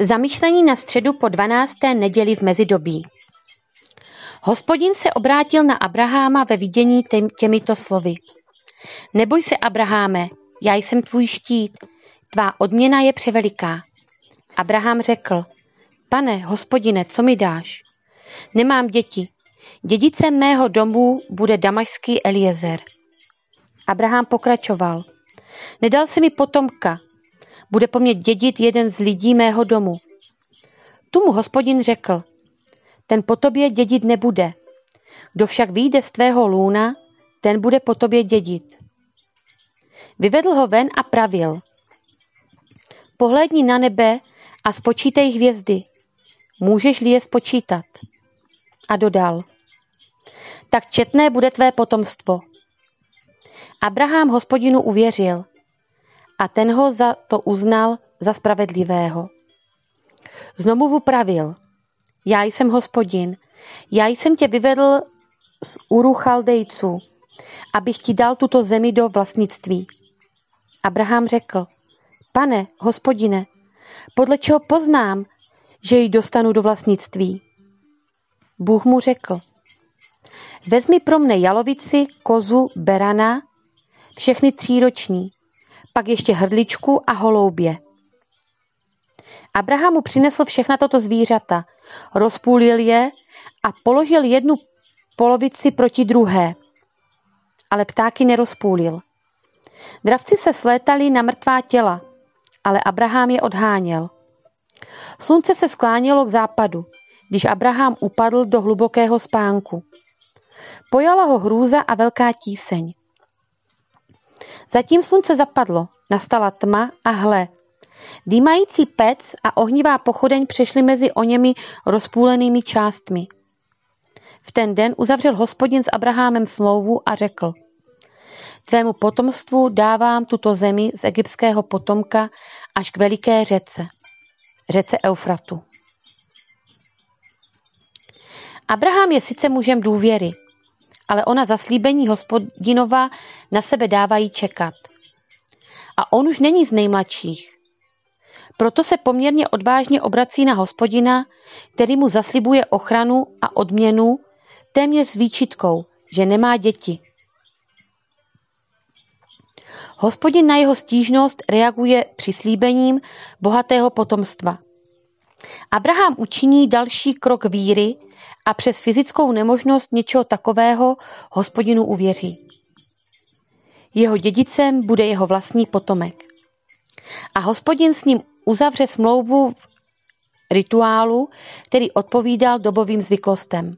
Zamyšlení na středu po 12. neděli v mezidobí. Hospodin se obrátil na Abraháma ve vidění těmito slovy. Neboj se, Abraháme, já jsem tvůj štít, tvá odměna je převeliká. Abraham řekl, pane, hospodine, co mi dáš? Nemám děti, dědicem mého domu bude Damašský Eliezer. Abraham pokračoval, nedal si mi potomka, bude po mně dědit jeden z lidí mého domu. Tu mu hospodin řekl, ten po tobě dědit nebude. Kdo však vyjde z tvého lůna, ten bude po tobě dědit. Vyvedl ho ven a pravil. Pohlédni na nebe a spočítej hvězdy. Můžeš-li je spočítat? A dodal. Tak četné bude tvé potomstvo. Abraham hospodinu uvěřil a ten ho za to uznal za spravedlivého. Znovu pravil. Já jsem hospodin, já jsem tě vyvedl z Uruchaldejců, abych ti dal tuto zemi do vlastnictví. Abraham řekl, pane, hospodine, podle čeho poznám, že ji dostanu do vlastnictví? Bůh mu řekl, vezmi pro mne jalovici, kozu, berana, všechny tříroční, pak ještě hrdličku a holoubě. Abraham mu přinesl všechna toto zvířata, rozpůlil je a položil jednu polovici proti druhé, ale ptáky nerozpůlil. Dravci se slétali na mrtvá těla, ale Abraham je odháněl. Slunce se sklánělo k západu, když Abraham upadl do hlubokého spánku. Pojala ho hrůza a velká tíseň. Zatím slunce zapadlo, nastala tma a hle, dýmající pec a ohnivá pochodeň přešly mezi oněmi rozpůlenými částmi. V ten den uzavřel hospodin s Abrahamem smlouvu a řekl, tvému potomstvu dávám tuto zemi z egyptského potomka až k veliké řece, řece Eufratu. Abraham je sice mužem důvěry, ale ona zaslíbení hospodinova na sebe dávají čekat. A on už není z nejmladších. Proto se poměrně odvážně obrací na hospodina, který mu zaslibuje ochranu a odměnu téměř s výčitkou, že nemá děti. Hospodin na jeho stížnost reaguje přislíbením bohatého potomstva. Abraham učiní další krok víry a přes fyzickou nemožnost něčeho takového hospodinu uvěří. Jeho dědicem bude jeho vlastní potomek. A hospodin s ním uzavře smlouvu v rituálu, který odpovídal dobovým zvyklostem.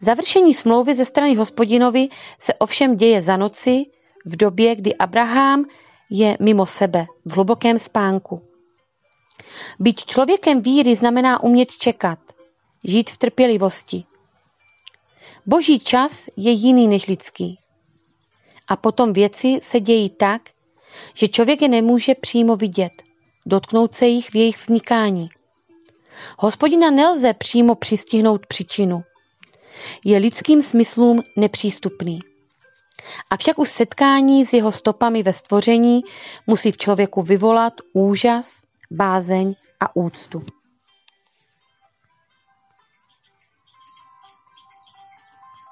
Završení smlouvy ze strany hospodinovi se ovšem děje za noci, v době, kdy Abraham je mimo sebe, v hlubokém spánku. Být člověkem víry znamená umět čekat, žít v trpělivosti. Boží čas je jiný než lidský. A potom věci se dějí tak, že člověk je nemůže přímo vidět, dotknout se jich v jejich vznikání. Hospodina nelze přímo přistihnout příčinu. Je lidským smyslům nepřístupný. Avšak už setkání s jeho stopami ve stvoření musí v člověku vyvolat úžas, bázeň a úctu.